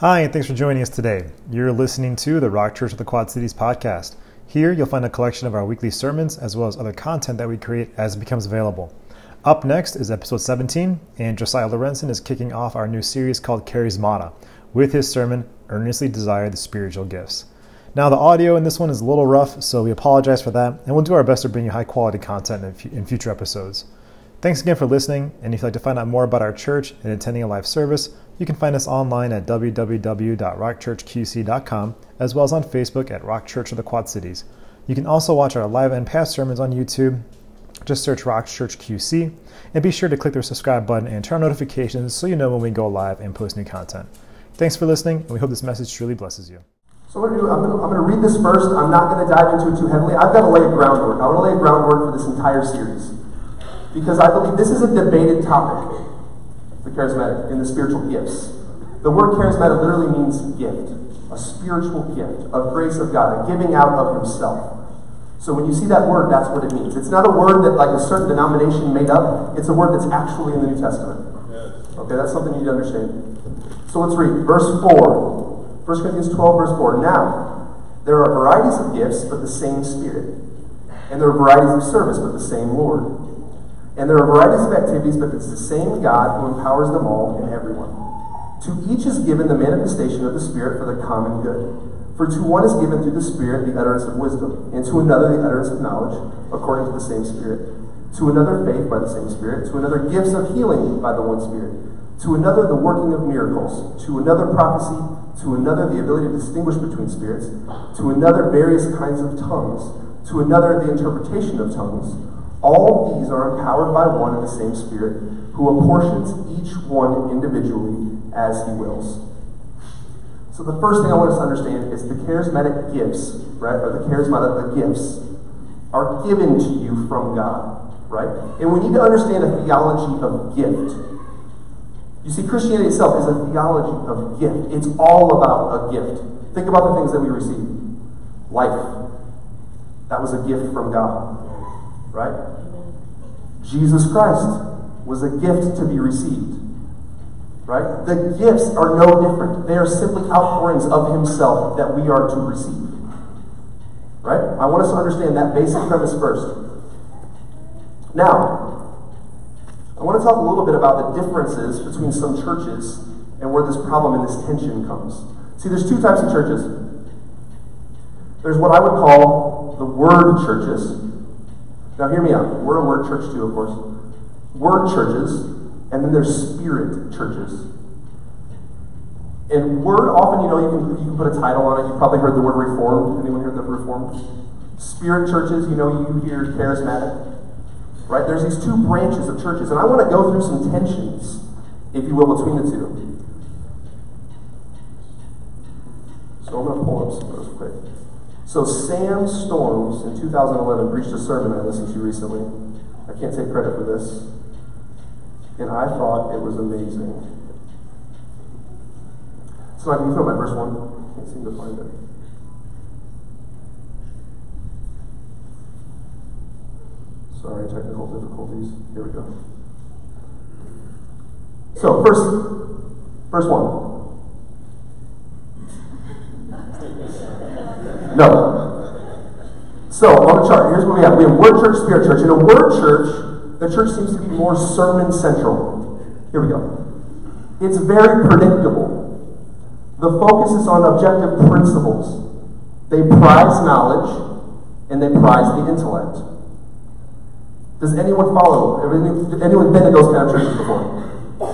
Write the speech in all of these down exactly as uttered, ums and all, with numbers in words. Hi, and thanks for joining us today. You're listening to the Rock Church of the Quad Cities podcast. Here, you'll find a collection of our weekly sermons as well as other content that we create as it becomes available. Up next is episode seventeen, and Josiah Lorenzen is kicking off our new series called Charismata with his sermon, Earnestly Desire the Spiritual Gifts. Now, the audio in this one is a little rough, so we apologize for that, and we'll do our best to bring you high-quality content in future episodes. Thanks again for listening, and if you'd like to find out more about our church and attending a live service, you can find us online at w w w dot rock church q c dot com, as well as on Facebook at Rock Church of the Quad Cities. You can also watch our live and past sermons on YouTube. Just search Rock Church Q C, and be sure to click the subscribe button and turn on notifications so you know when we go live and post new content. Thanks for listening, and we hope this message truly blesses you. So what I'm going to do, I'm going to, I'm going to read this first. I'm not going to dive into it too heavily. I've got to lay a groundwork. I want to lay a groundwork for this entire series, because I believe this is a debated topic. The charismatic and the spiritual gifts. The word charismatic literally means gift, a spiritual gift of grace of God, a giving out of himself. So when you see that word, that's what it means. It's not a word that like a certain denomination made up. It's a word that's actually in the New Testament. Yes. Okay, that's something you need to understand. So let's read verse four. First Corinthians twelve, verse four. Now, there are varieties of gifts, but the same Spirit. And there are varieties of service, but the same Lord. And there are varieties of activities, but it's the same God who empowers them all and everyone. To each is given the manifestation of the Spirit for the common good. For to one is given through the Spirit the utterance of wisdom, and to another the utterance of knowledge, according to the same Spirit. To another faith by the same Spirit. To another gifts of healing by the one Spirit. To another the working of miracles. To another prophecy. To another the ability to distinguish between spirits. To another various kinds of tongues. To another the interpretation of tongues. All these are empowered by one and the same Spirit, who apportions each one individually as he wills. So the first thing I want us to understand is the charismatic gifts, right, or the charismata, the gifts, are given to you from God, right? And we need to understand a theology of gift. You see, Christianity itself is a theology of gift. It's all about a gift. Think about the things that we receive. Life. That was a gift from God. Right? Jesus Christ was a gift to be received. Right? The gifts are no different. They are simply outpourings of himself that we are to receive. Right? I want us to understand that basic premise first. Now, I want to talk a little bit about the differences between some churches and where this problem and this tension comes. See, there's two types of churches. There's what I would call the word churches. Now hear me out. We're a word church too, of course. Word churches, and then there's spirit churches. And word, often, you know, you can, you can put a title on it. You've probably heard the word reformed. Anyone heard the word reformed? Spirit churches, you know, you hear charismatic. Right? There's these two branches of churches. And I want to go through some tensions, if you will, between the two. So I'm going to pull up some real quick. So Sam Storms in two thousand eleven preached a sermon I listened to recently. I can't take credit for this. And I thought it was amazing. So I can throw my first one. I can't seem to find it. Sorry, technical difficulties. Here we go. So first, first one. No. So, on the chart, here's what we have. We have word church, spirit church. In a word church, the church seems to be more sermon central. Here we go. It's very predictable. The focus is on objective principles. They prize knowledge, and they prize the intellect. Does anyone follow? Has anyone been to those kind of churches before?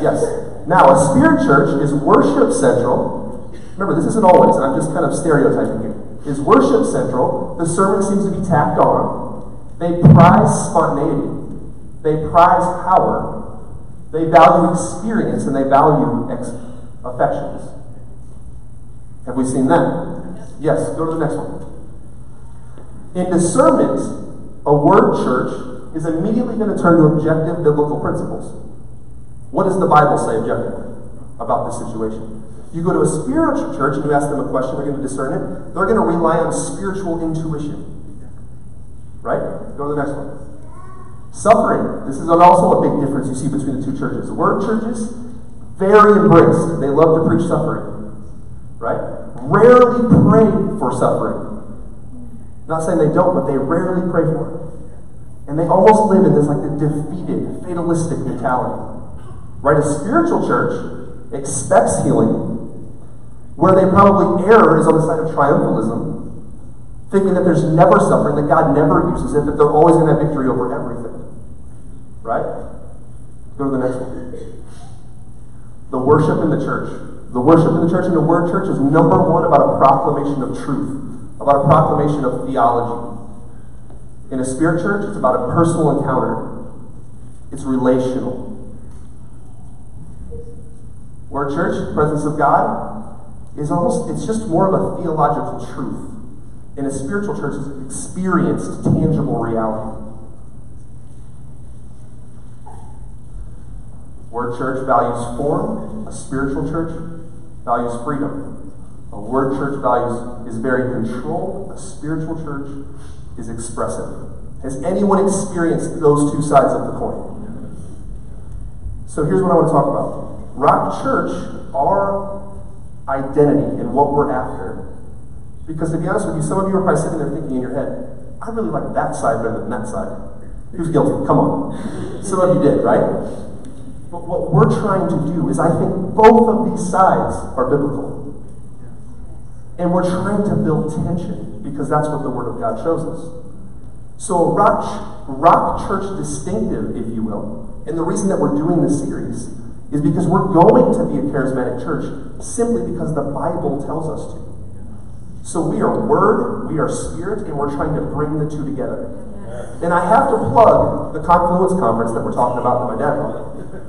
Yes. Now, a spirit church is worship central. Remember, this isn't always. I'm just kind of stereotyping here. Is worship central. The sermon seems to be tacked on. They prize spontaneity. They prize power. They value experience and they value ex- affections. Have we seen that? Yes, go to the next one. In discernment, a word church is immediately going to turn to objective biblical principles. What does the Bible say objectively about this situation? You go to a spiritual church and you ask them a question, they're going to discern it. They're going to rely on spiritual intuition. Right? Go to the next one. Suffering. This is also a big difference you see between the two churches. Word churches, very embraced. They love to preach suffering. right? Rarely pray for suffering. I'm not saying they don't, but they rarely pray for it. And they almost live in this like the defeated, fatalistic mentality, right? A spiritual church expects healing, where they probably err is on the side of triumphalism, thinking that there's never suffering, that God never uses it, that they're always going to have victory over everything. Right? Go to the next one. The worship in the church. The worship in the church and the word church is number one about a proclamation of truth, about a proclamation of theology. In a spirit church, it's about a personal encounter. It's relational. Word church, presence of God, is almost, it's just more of a theological truth. In a spiritual church, it's experienced, tangible reality. Word church values form. A spiritual church values freedom. A word church values is very controlled. A spiritual church is expressive. Has anyone experienced those two sides of the coin? So here's what I want to talk about. Rock Church, our identity and what we're after. Because to be honest with you, some of you are probably sitting there thinking in your head, I really like that side better than that side. Who's guilty? Come on. Some of you did, right? But what we're trying to do is I think both of these sides are biblical. And we're trying to build tension because that's what the Word of God shows us. So a rock, rock church distinctive, if you will, and the reason that we're doing this series is because we're going to be a charismatic church simply because the Bible tells us to. So we are word, we are spirit, and we're trying to bring the two together. Yes. And I have to plug the Confluence Conference that we're talking about that my dad called it.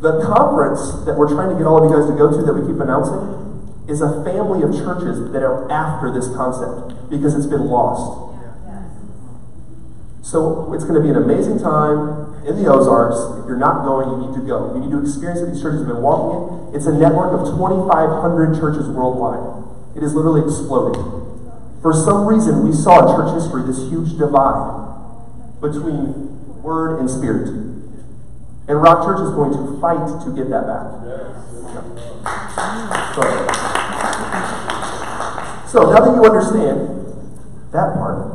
The conference that we're trying to get all of you guys to go to that we keep announcing is a family of churches that are after this concept because it's been lost. Yes. So it's going to be an amazing time in the Ozarks. If you're not going, you need to go. You need to experience that these churches have been walking in. It's a network of twenty-five hundred churches worldwide. It is literally exploding. For some reason, we saw in church history this huge divide between word and spirit. And Rock Church is going to fight to get that back. Yes. So, so now that you understand that part,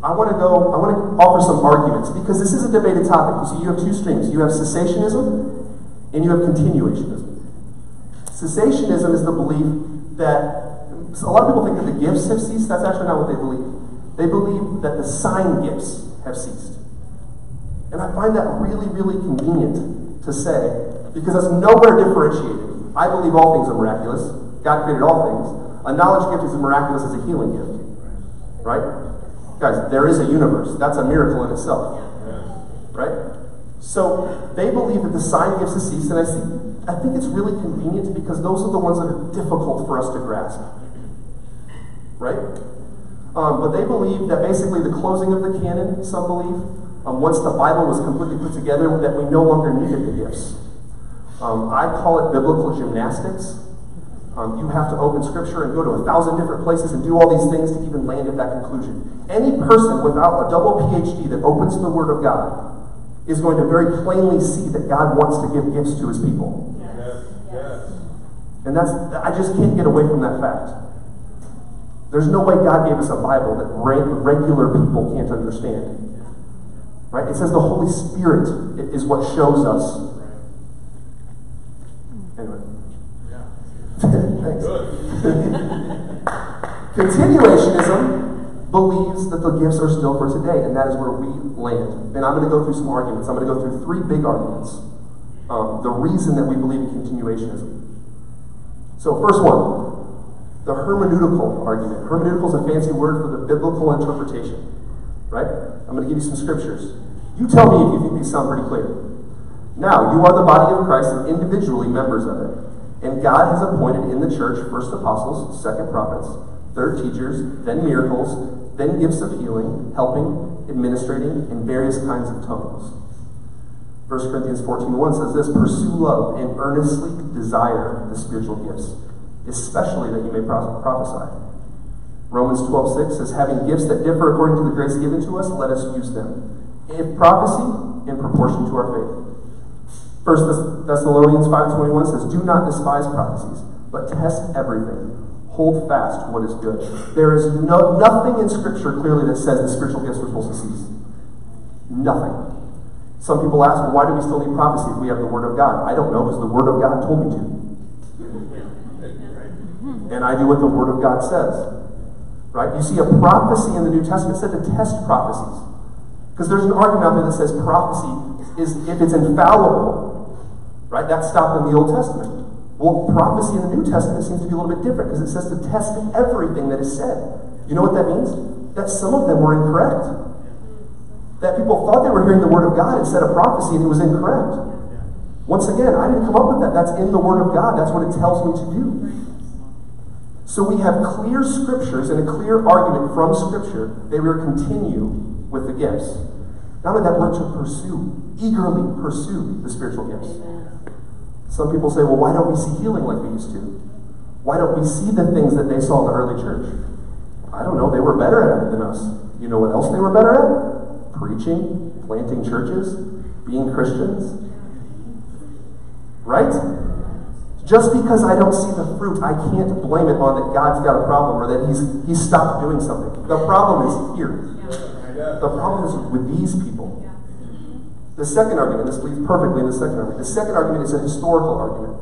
I want to go, I want to offer some arguments because this is a debated topic. You see, you have two streams. You have cessationism and you have continuationism. Cessationism is the belief that So a lot of people think that the gifts have ceased. That's actually not what they believe. They believe that the sign gifts have ceased. And I find that really, really convenient to say because that's nowhere differentiated. I believe all things are miraculous. God created all things. A knowledge gift is as miraculous as a healing gift. Right? Guys, there is a universe. That's a miracle in itself. Right? So they believe that the sign gifts have ceased. And I see. I think it's really convenient because those are the ones that are difficult for us to grasp. Right? Um, but they believe that basically the closing of the canon, some believe, um, once the Bible was completely put together, that we no longer needed the gifts. Um, I call it biblical gymnastics. Um, you have to open scripture and go to a thousand different places and do all these things to even land at that conclusion. Any person without a double P H D that opens the Word of God is going to very plainly see that God wants to give gifts to his people. Yes. Yes. And that's, I just can't get away from that fact. There's no way God gave us a Bible that regular people can't understand. Right? It says the Holy Spirit is what shows us. Anyway. Yeah. Thanks. Continuationism believes that the gifts are still for today, and that is where we land. And I'm going to go through some arguments. I'm going to go through three big arguments. Um, the reason that we believe in continuationism. So first one. The hermeneutical argument. Hermeneutical is a fancy word for the biblical interpretation. Right? I'm going to give you some scriptures. You tell me if you think these sound pretty clear. Now, you are the body of Christ and individually members of it. And God has appointed in the church first apostles, second prophets, third teachers, then miracles, then gifts of healing, helping, administrating, and various kinds of tongues. First Corinthians fourteen one says this, pursue love and earnestly desire the spiritual gifts, especially that you may prophesy. Romans twelve six says, having gifts that differ according to the grace given to us, let us use them. If prophecy, in proportion to our faith. First Thessalonians five twenty-one says, do not despise prophecies, but test everything. Hold fast what is good. There is no nothing in Scripture clearly that says the spiritual gifts are supposed to cease. Nothing. Some people ask, well, why do we still need prophecy if we have the Word of God? I don't know, because the Word of God told me to. And I do what the Word of God says. Right? You see a prophecy in the New Testament said to test prophecies. Because there's an argument out there that says prophecy is, if it's infallible, right? That stopped in the Old Testament. Well, prophecy in the New Testament seems to be a little bit different because it says to test everything that is said. You know what that means? That some of them were incorrect. That people thought they were hearing the Word of God instead of prophecy, and it was incorrect. Once again, I didn't come up with that. That's in the Word of God. That's what it tells me to do. So we have clear scriptures and a clear argument from Scripture that we are continue with the gifts. Not only that, we're to pursue, eagerly pursue the spiritual gifts. Some people say, well, why don't we see healing like we used to? Why don't we see the things that they saw in the early church? I don't know, they were better at it than us. You know what else they were better at? Preaching, planting churches, being Christians. Right? Just because I don't see the fruit, I can't blame it on that God's got a problem or that he's he's stopped doing something. The problem is here. The problem is with these people. The second argument, this leads perfectly in the second argument. The second argument is a historical argument.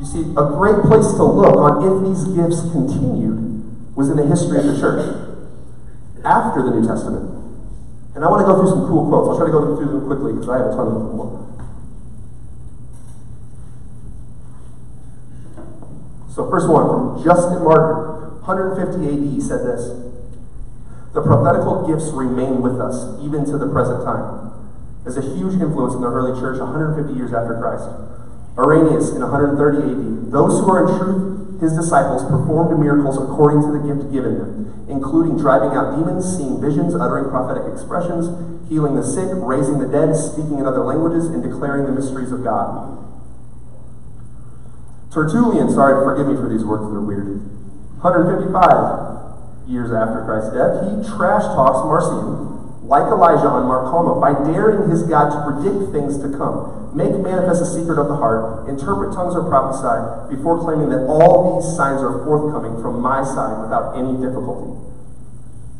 You see, a great place to look on if these gifts continued was in the history of the church after the New Testament. And I want to go through some cool quotes. I'll try to go through them quickly because I have a ton of them. So first one, from Justin Martyr, one fifty A D, said this: "The prophetical gifts remain with us, even to the present time, as a huge influence in the early church one hundred fifty years after Christ. Irenaeus, in one thirty A D, those who are in truth his disciples performed miracles according to the gift given them, including driving out demons, seeing visions, uttering prophetic expressions, healing the sick, raising the dead, speaking in other languages, and declaring the mysteries of God." Tertullian, sorry, forgive me for these words, they're weird. one hundred fifty-five years after Christ's death, he trash talks Marcion, like Elijah on Mount Carmel, by daring his God to predict things to come, make manifest the secret of the heart, interpret tongues or prophesy, before claiming that all these signs are forthcoming from my side without any difficulty.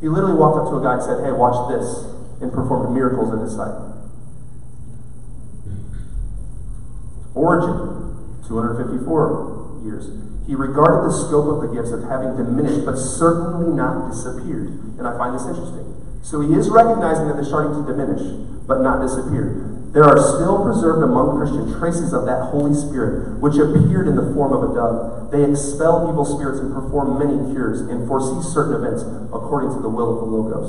He literally walked up to a guy and said, "Hey, watch this," and performed miracles in his sight. Origen, two hundred fifty-four years. He regarded the scope of the gifts as having diminished, but certainly not disappeared. And I find this interesting. So he is recognizing that they're starting to diminish, but not disappear. There are still preserved among Christian traces of that Holy Spirit, which appeared in the form of a dove. They expel evil spirits and perform many cures and foresee certain events according to the will of the Logos.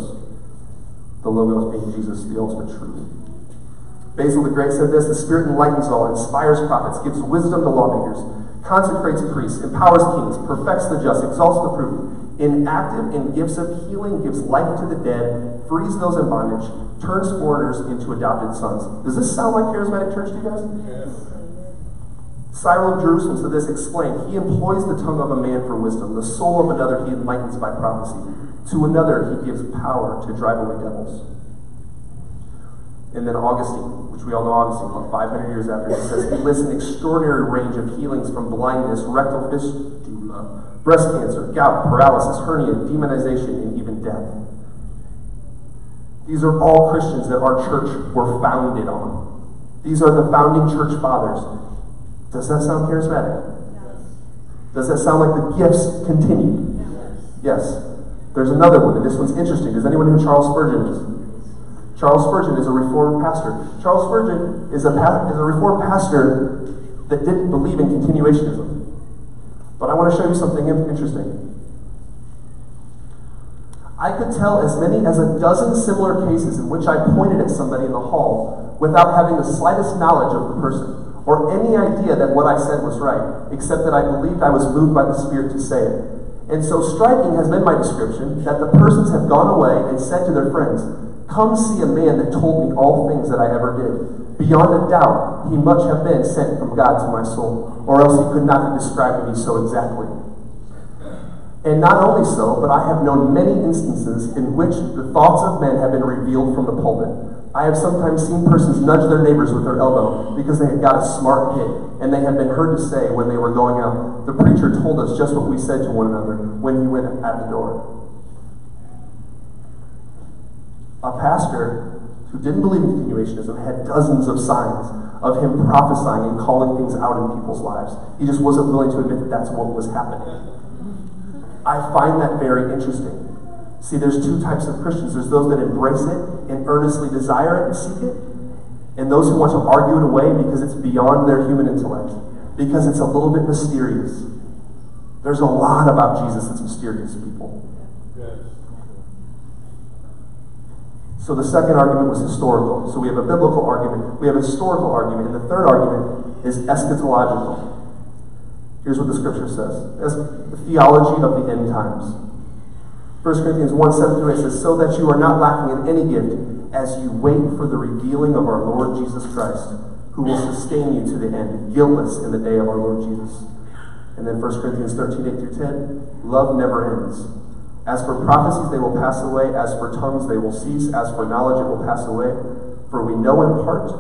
The Logos being Jesus, the ultimate truth. Basil the Great said this: "The Spirit enlightens all, inspires prophets, gives wisdom to lawmakers, consecrates priests, empowers kings, perfects the just, exalts the prudent, inactive in gifts of healing, gives life to the dead, frees those in bondage, turns foreigners into adopted sons." Does this sound like charismatic church to you guys? Yes. Cyril of Jerusalem said this, explained: "He employs the tongue of a man for wisdom, the soul of another he enlightens by prophecy, to another he gives power to drive away devils." And then Augustine, which we all know Augustine, about five hundred years after, he says, "He lists an extraordinary range of healings from blindness, rectal fistula, breast cancer, gout, paralysis, hernia, demonization, and even death." These are all Christians that our church were founded on. These are the founding church fathers. Does that sound charismatic? Yes. Does that sound like the gifts continue? Yes. Yes. There's another one, and this one's interesting. Does anyone know who Charles Spurgeon is? Charles Spurgeon is a Reformed pastor. Charles Spurgeon is a, is a Reformed pastor that didn't believe in continuationism. But I want to show you something interesting. I could tell as many as a dozen similar cases in which I pointed at somebody in the hall without having the slightest knowledge of the person or any idea that what I said was right, except that I believed I was moved by the Spirit to say it. And so striking has been my description that the persons have gone away and said to their friends, "Come see a man that told me all things that I ever did. Beyond a doubt, he must have been sent from God to my soul, or else he could not have described me so exactly." And not only so, but I have known many instances in which the thoughts of men have been revealed from the pulpit. I have sometimes seen persons nudge their neighbors with their elbow because they had got a smart hit, and they had been heard to say when they were going out, "The preacher told us just what we said to one another when he went at the door." A pastor who didn't believe in continuationism had dozens of signs of him prophesying and calling things out in people's lives. He just wasn't willing to admit that that's what was happening. I find that very interesting. See, there's two types of Christians. There's those that embrace it and earnestly desire it and seek it, and those who want to argue it away because it's beyond their human intellect, because it's a little bit mysterious. There's a lot about Jesus that's mysterious, people. So the second argument was historical. So we have a biblical argument, we have a historical argument, and the third argument is eschatological. Here's what the scripture says. That's the theology of the end times. First Corinthians one, seven through eight says, "So that you are not lacking in any gift as you wait for the revealing of our Lord Jesus Christ, who will sustain you to the end, guiltless in the day of our Lord Jesus." And then First Corinthians thirteen, eight through ten, "Love never ends. As for prophecies, they will pass away. As for tongues, they will cease. As for knowledge, it will pass away. For we know in part,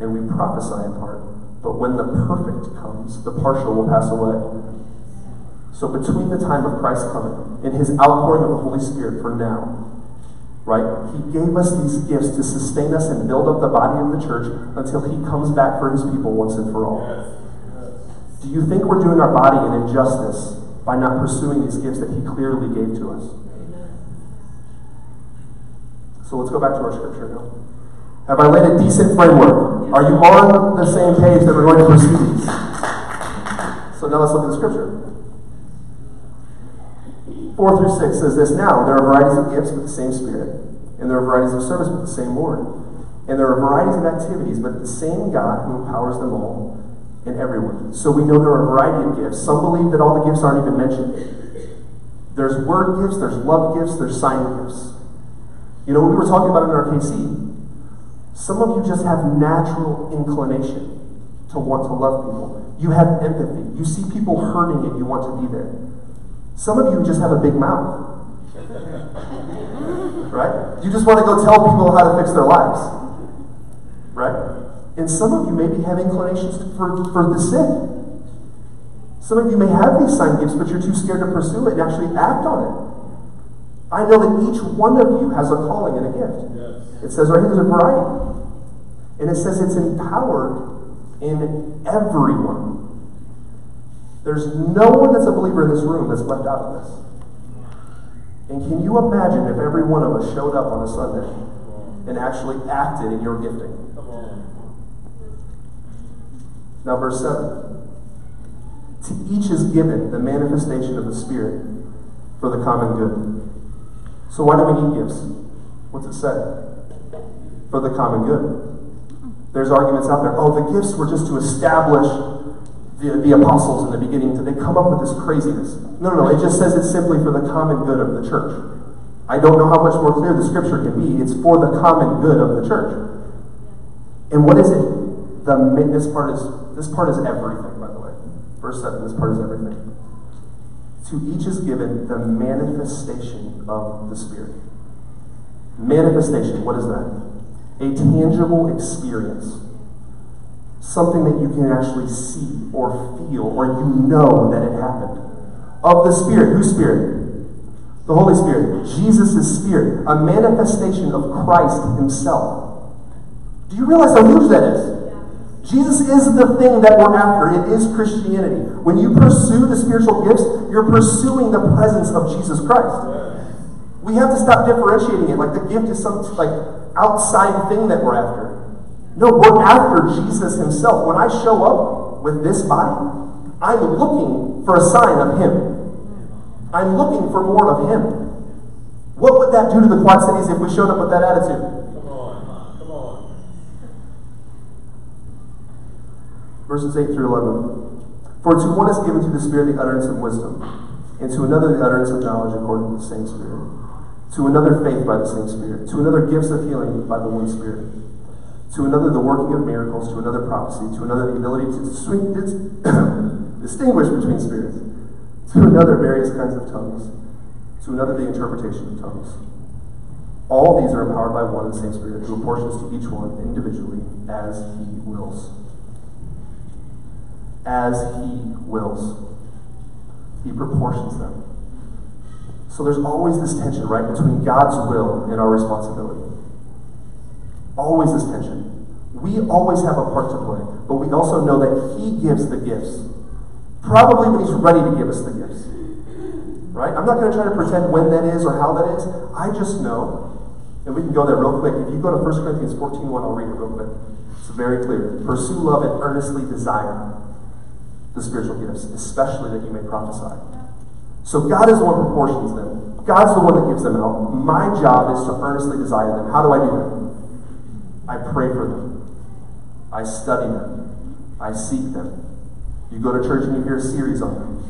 and we prophesy in part. But when the perfect comes, the partial will pass away." So between the time of Christ's coming and his outpouring of the Holy Spirit for now, right? He gave us these gifts to sustain us and build up the body of the church until he comes back for his people once and for all. Yes. Yes. Do you think we're doing our body an injustice by not pursuing these gifts that he clearly gave to us? Amen. So let's go back to our scripture now. Have I laid a decent framework? Are you on the same page that we're going to pursue these? So now let's look at the scripture. four through six says this: "Now there are varieties of gifts with the same Spirit, and there are varieties of service with the same Lord, and there are varieties of activities, but the same God who empowers them all and everyone." So we know there are a variety of gifts. Some believe that all the gifts aren't even mentioned. There's word gifts, there's love gifts, there's sign gifts. You know, we were talking about in our K C, some of you just have natural inclination to want to love people. You have empathy. You see people hurting and you want to be there. Some of you just have a big mouth, right? You just want to go tell people how to fix their lives, right? And some of you maybe have inclinations for, for the sick. Some of you may have these sign gifts, but you're too scared to pursue it and actually act on it. I know that each one of you has a calling and a gift. Yes. It says right here, there's a variety. And it says it's empowered in everyone. There's no one that's a believer in this room that's left out of this. And can you imagine if every one of us showed up on a Sunday and actually acted in your gifting? Now verse seven. "To each is given the manifestation of the Spirit for the common good." So why do we need gifts? What's it say? For the common good. There's arguments out there. Oh, the gifts were just to establish The, the apostles in the beginning, so they come up with this craziness. No, no, no, it just says it's simply for the common good of the church. I don't know how much more clear the scripture can be. It's for the common good of the church. And what is it? The this part is this part is everything, by the way. Verse seven, this part is everything. "To each is given the manifestation of the Spirit." Manifestation, what is that? A tangible experience. Something that you can actually see or feel, or you know that it happened. Of the Spirit. Whose Spirit? The Holy Spirit. Jesus' Spirit. A manifestation of Christ himself. Do you realize how huge that is? Yeah. Jesus is the thing that we're after. It is Christianity. When you pursue the spiritual gifts, you're pursuing the presence of Jesus Christ. Yeah. We have to stop differentiating it like the gift is some like outside thing that we're after. No, we're after Jesus himself. When I show up with this body, I'm looking for a sign of him. I'm looking for more of him. What would that do to the Quad Cities if we showed up with that attitude? Come on, come on. Verses eight through eleven. "For to one is given through the Spirit the utterance of wisdom, and to another the utterance of knowledge according to the same Spirit. To another faith by the same Spirit. To another gifts of healing by the one Spirit. To another the working of miracles, to another prophecy, to another the ability to distinguish between spirits, to another various kinds of tongues, to another the interpretation of tongues." All these are empowered by one and the same Spirit, who apportions to each one individually as he wills. As he wills. He proportions them. So there's always this tension, right, between God's will and our responsibility. Always this tension. We always have a part to play, but we also know that he gives the gifts. Probably when he's ready to give us the gifts. Right? I'm not going to try to pretend when that is or how that is. I just know, and we can go there real quick. If you go to First Corinthians fourteen one, I'll read it real quick. It's very clear. Pursue love and earnestly desire the spiritual gifts, especially that you may prophesy. So God is the one who proportions them. God's the one that gives them out. My job is to earnestly desire them. How do I do that? I pray for them. I study them. I seek them. You go to church and you hear a series on them.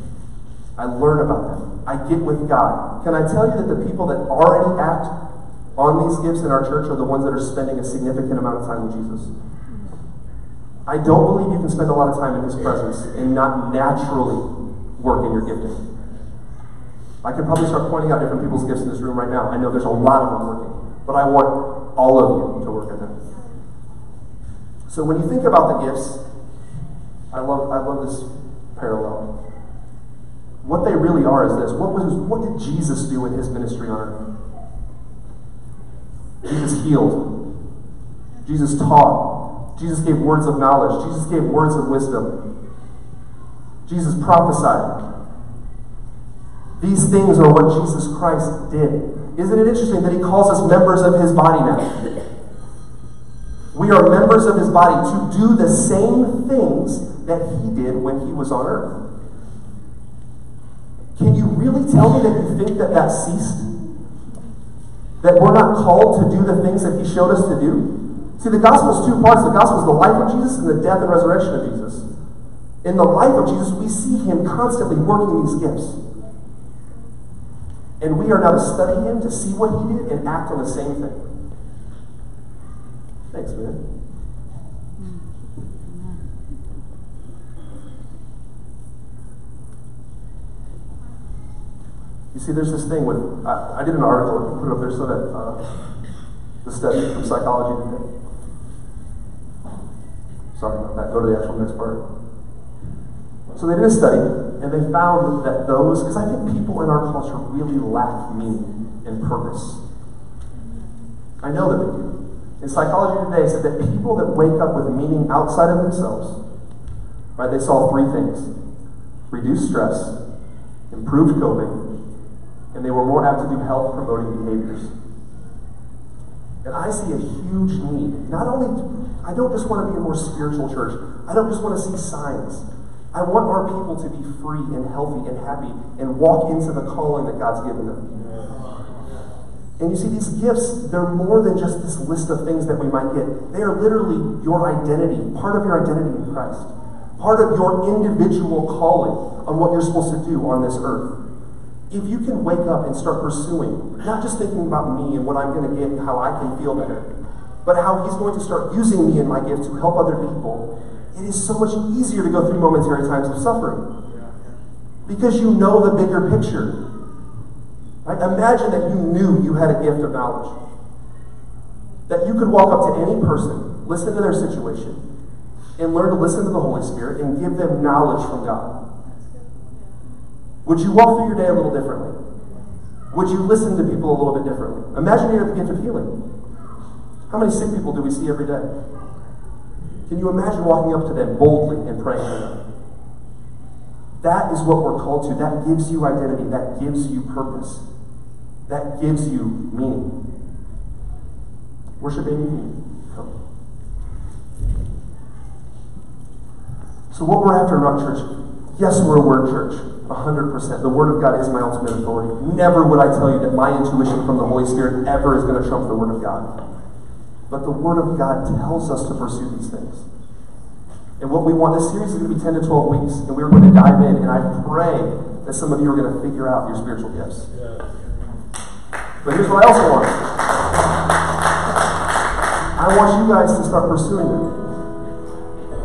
I learn about them. I get with God. Can I tell you that the people that already act on these gifts in our church are the ones that are spending a significant amount of time with Jesus? I don't believe you can spend a lot of time in his presence and not naturally work in your gifting. I could probably start pointing out different people's gifts in this room right now. I know there's a lot of them working, but I want all of you to work in them. So when you think about the gifts, I love, I love this parallel. What they really are is this. What was? What did Jesus do in his ministry on earth? Jesus healed. Jesus taught. Jesus gave words of knowledge. Jesus gave words of wisdom. Jesus prophesied. These things are what Jesus Christ did. Isn't it interesting that he calls us members of his body now? We are members of his body to do the same things that he did when he was on earth. Can you really tell me that you think that that ceased? That we're not called to do the things that he showed us to do? See, the gospel is two parts. The gospel is the life of Jesus and the death and resurrection of Jesus. In the life of Jesus, we see him constantly working these gifts. And we are now to study him, to see what he did, and act on the same thing. Thanks, man. You see, there's this thing with, I, I did an article, I put it up there so that uh, the study from Psychology Today. Sorry about that, go to the actual next part. So they did a study, and they found that those, because I think people in our culture really lack meaning and purpose. I know that they do. And Psychology Today said that people that wake up with meaning outside of themselves, right, they saw three things. Reduced stress, improved coping, and they were more apt to do health-promoting behaviors. And I see a huge need. Not only, I don't just want to be a more spiritual church. I don't just want to see signs. I want our people to be free and healthy and happy and walk into the calling that God's given them. And you see, these gifts, they're more than just this list of things that we might get. They are literally your identity, part of your identity in Christ, part of your individual calling on what you're supposed to do on this earth. If you can wake up and start pursuing, not just thinking about me and what I'm going to get and how I can feel better, but how he's going to start using me and my gift to help other people, it is so much easier to go through momentary times of suffering. Because you know the bigger picture. Right? Imagine that you knew you had a gift of knowledge. That you could walk up to any person, listen to their situation, and learn to listen to the Holy Spirit and give them knowledge from God. Would you walk through your day a little differently? Would you listen to people a little bit differently? Imagine you have the gift of healing. How many sick people do we see every day? Can you imagine walking up to them boldly and praying for them? That is what we're called to. That gives you identity. That gives you purpose. That gives you meaning. Worship and meaning. So what we're after in Rock Church, yes, we're a word church. one hundred percent. The Word of God is my ultimate authority. Never would I tell you that my intuition from the Holy Spirit ever is going to trump the Word of God. But the Word of God tells us to pursue these things. And what we want, this series is going to be ten to twelve weeks, and we're going to dive in, and I pray that some of you are going to figure out your spiritual gifts. Yeah. But here's what I also want. I want you guys to start pursuing them.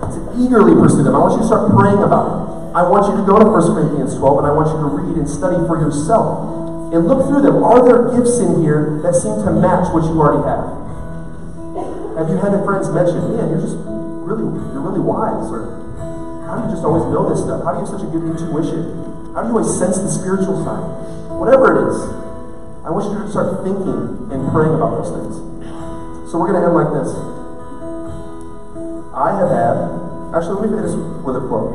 To eagerly pursue them. I want you to start praying about them. I want you to go to First Corinthians twelve, and I want you to read and study for yourself and look through them. Are there gifts in here that seem to match what you already have? Have you had friends mention, man, you're just really, you're really wise, or how do you just always know this stuff? How do you have such a good intuition? How do you always sense the spiritual side? Whatever it is, I want you to start thinking and praying about those things. So we're going to end like this. I have had, actually let me finish with a quote.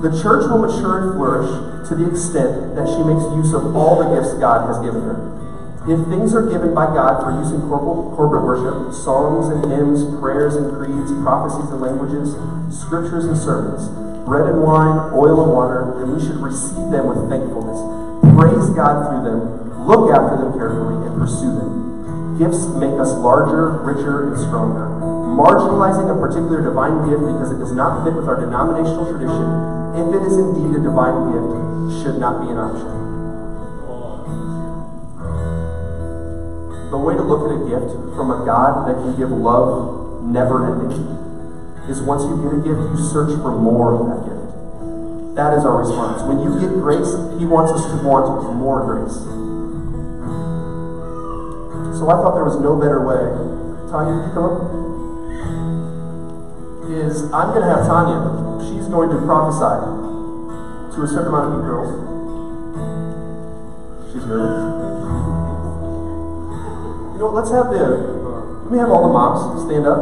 The church will mature and flourish to the extent that she makes use of all the gifts God has given her. If things are given by God for use in corporal, corporate worship, songs and hymns, prayers and creeds, prophecies and languages, scriptures and sermons, bread and wine, oil and water, then we should receive them with thankfulness, praise God through them, look after them carefully, and pursue them. Gifts make us larger, richer, and stronger. Marginalizing a particular divine gift because it does not fit with our denominational tradition, if it is indeed a divine gift, should not be an option. The way to look at a gift from a God that can give love never ending is once you get a gift, you search for more of that gift. That is our response. When you get grace, He wants us to want more grace. So I thought there was no better way. Tanya, can you come up? Is I'm going to have Tanya. She's going to prophesy to a certain amount of you girls. She's nervous. You know, let's have the, let me have all the moms stand up.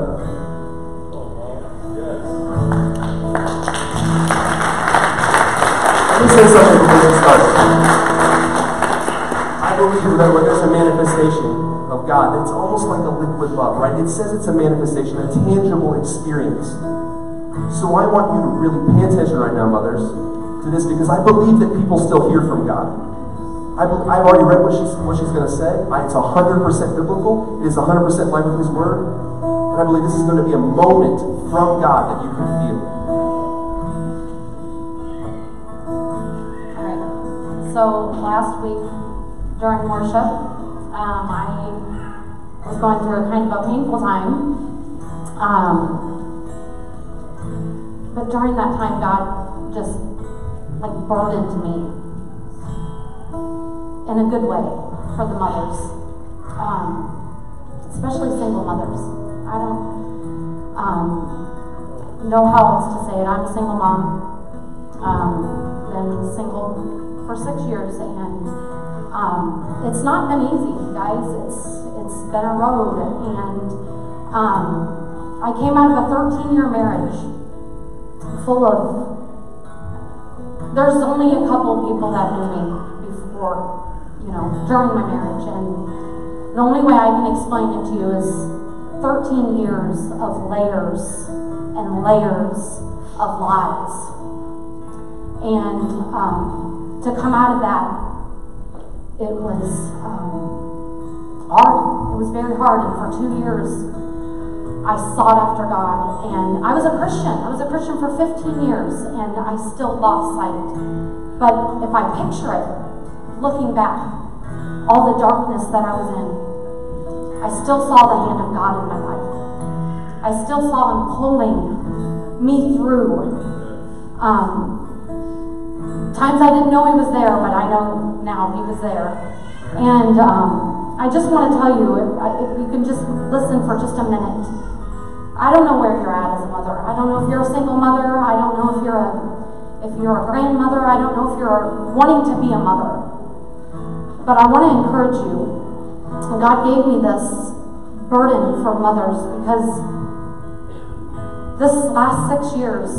Let me say something before we start. I believe that when there's a manifestation of God, it's almost like a liquid love, right? It says it's a manifestation, a tangible experience. So I want you to really pay attention right now, mothers, to this, because I believe that people still hear from God. I've already read what she's, what she's going to say. It's one hundred percent biblical. It is one hundred percent life with His Word. And I believe this is going to be a moment from God that you can feel. All right. So last week during worship, um, I was going through a kind of a painful time. Um, but during that time, God just like brought into me. In a good way for the mothers, um, especially single mothers. I don't um, know how else to say it. I'm a single mom, um, been single for six years, and um, it's not been easy, guys. It's it's been a road, and um, I came out of a thirteen-year marriage full of. There's only a couple people that knew me before. You know, during my marriage, and the only way I can explain it to you is thirteen years of layers and layers of lies, and um, to come out of that, it was um, hard. It was very hard, and for two years, I sought after God, and I was a Christian. I was a Christian for fifteen years, and I still lost sight. But if I picture it, looking back, all the darkness that I was in, I still saw the hand of God in my life. I still saw Him pulling me through. Um, times I didn't know He was there, but I know now He was there. And um, I just want to tell you, if, if you can just listen for just a minute. I don't know where you're at as a mother. I don't know if you're a single mother. I don't know if you're a, if you're a grandmother. I don't know if you're wanting to be a mother. But I want to encourage you. God gave me this burden for mothers because this last six years,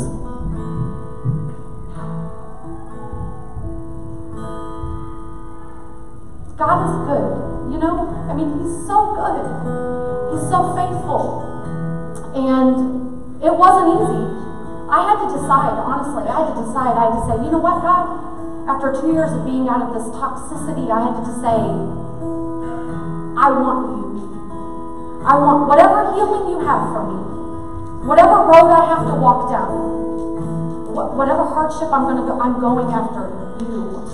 God is good, you know? I mean, He's so good. He's so faithful. And it wasn't easy. I had to decide, honestly, I had to decide. I had to say, you know what, God? After two years of being out of this toxicity, I had to say, I want you. I want whatever healing you have for me, whatever road I have to walk down, wh- whatever hardship I'm going to go, I'm going after you.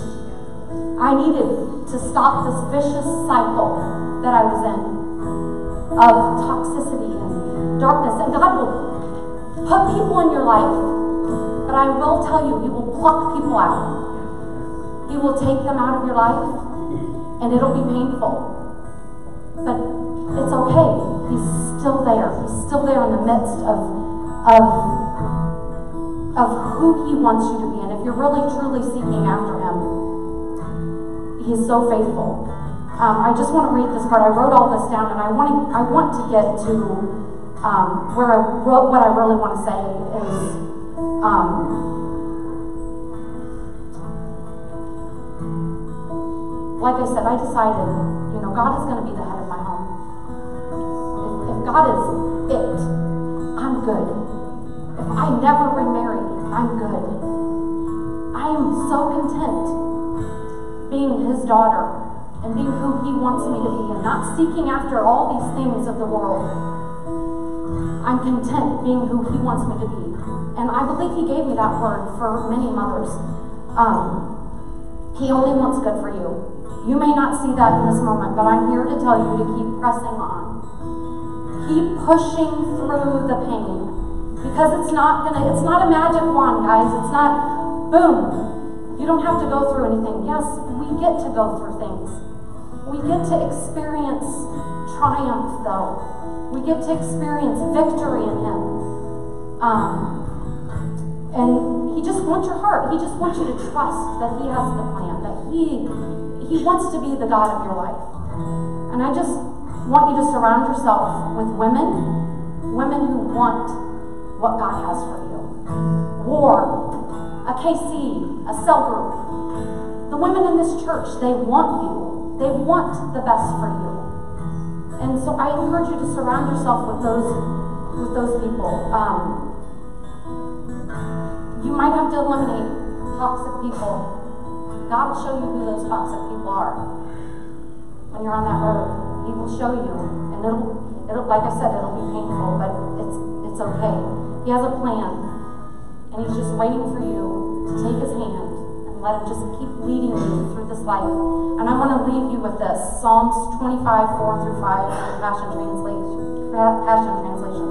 I needed to stop this vicious cycle that I was in of toxicity and darkness. And God will put people in your life, but I will tell you, He will pluck people out. You will take them out of your life, and it'll be painful. But it's okay. He's still there. He's still there in the midst of, of, of who He wants you to be. And if you're really, truly seeking after Him, He's so faithful. Um, I just want to read this part. I wrote all this down, and I want to, I want to get to um, where I wrote what I really want to say is... Um, Like I said, I decided, you know, God is going to be the head of my home. If, if God is it, I'm good. If I never remarry, I'm good. I am so content being His daughter and being who He wants me to be and not seeking after all these things of the world. I'm content being who He wants me to be. And I believe He gave me that word for many mothers. Um, he only wants good for you. You may not see that in this moment, but I'm here to tell you to keep pressing on. Keep pushing through the pain. Because it's not gonna, it's not a magic wand, guys. It's not, boom. You don't have to go through anything. Yes, we get to go through things. We get to experience triumph, though. We get to experience victory in Him. Um, and He just wants your heart. He just wants you to trust that He has the plan, that He... He wants to be the God of your life. And I just want you to surround yourself with women, women who want what God has for you. War, a K C, a cell group. The women in this church, they want you. They want the best for you. And so I encourage you to surround yourself with those, with those people. Um, you might have to eliminate toxic people. God will show you who those toxic people are when you're on that road. He will show you, and it'll, it'll, like I said, it'll be painful, but it's, it's okay. He has a plan, and He's just waiting for you to take His hand and let Him just keep leading you through this life. And I want to leave you with this: Psalms twenty-five, four through five, Passion Translation. Passion Translation.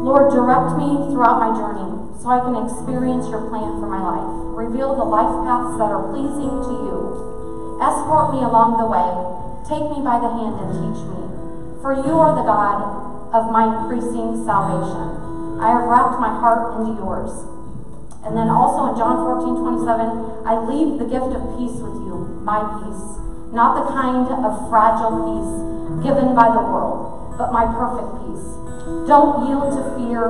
Lord, direct me throughout my journey, so I can experience your plan for my life. Reveal the life paths that are pleasing to you. Escort me along the way. Take me by the hand and teach me. For you are the God of my increasing salvation. I have wrapped my heart into yours. And then also in John fourteen twenty-seven, I leave the gift of peace with you, my peace. Not the kind of fragile peace given by the world, but my perfect peace. Don't yield to fear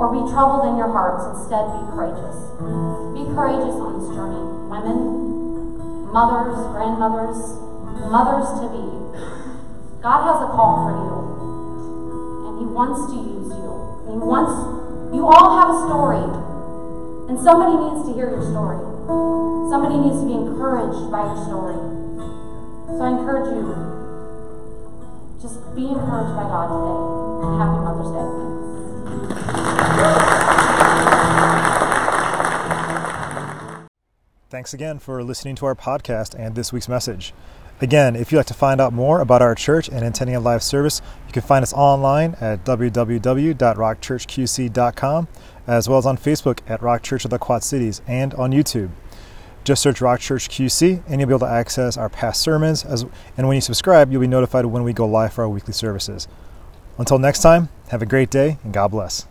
or be troubled in your hearts. Instead, be courageous. Be courageous on this journey. Women, mothers, grandmothers, mothers-to-be. God has a call for you, and He wants to use you. He wants, you all have a story, and somebody needs to hear your story. Somebody needs to be encouraged by your story. So I encourage you, just be encouraged by God today. Happy Mother's Day. Thanks again for listening to our podcast and this week's message. Again, if you'd like to find out more about our church and attending a live service, you can find us online at w w w dot rock church q c dot com, as well as on Facebook at Rock Church of the Quad Cities and on YouTube. Just search Rock Church Q C, and you'll be able to access our past sermons. As, and when you subscribe, you'll be notified when we go live for our weekly services. Until next time, have a great day, and God bless.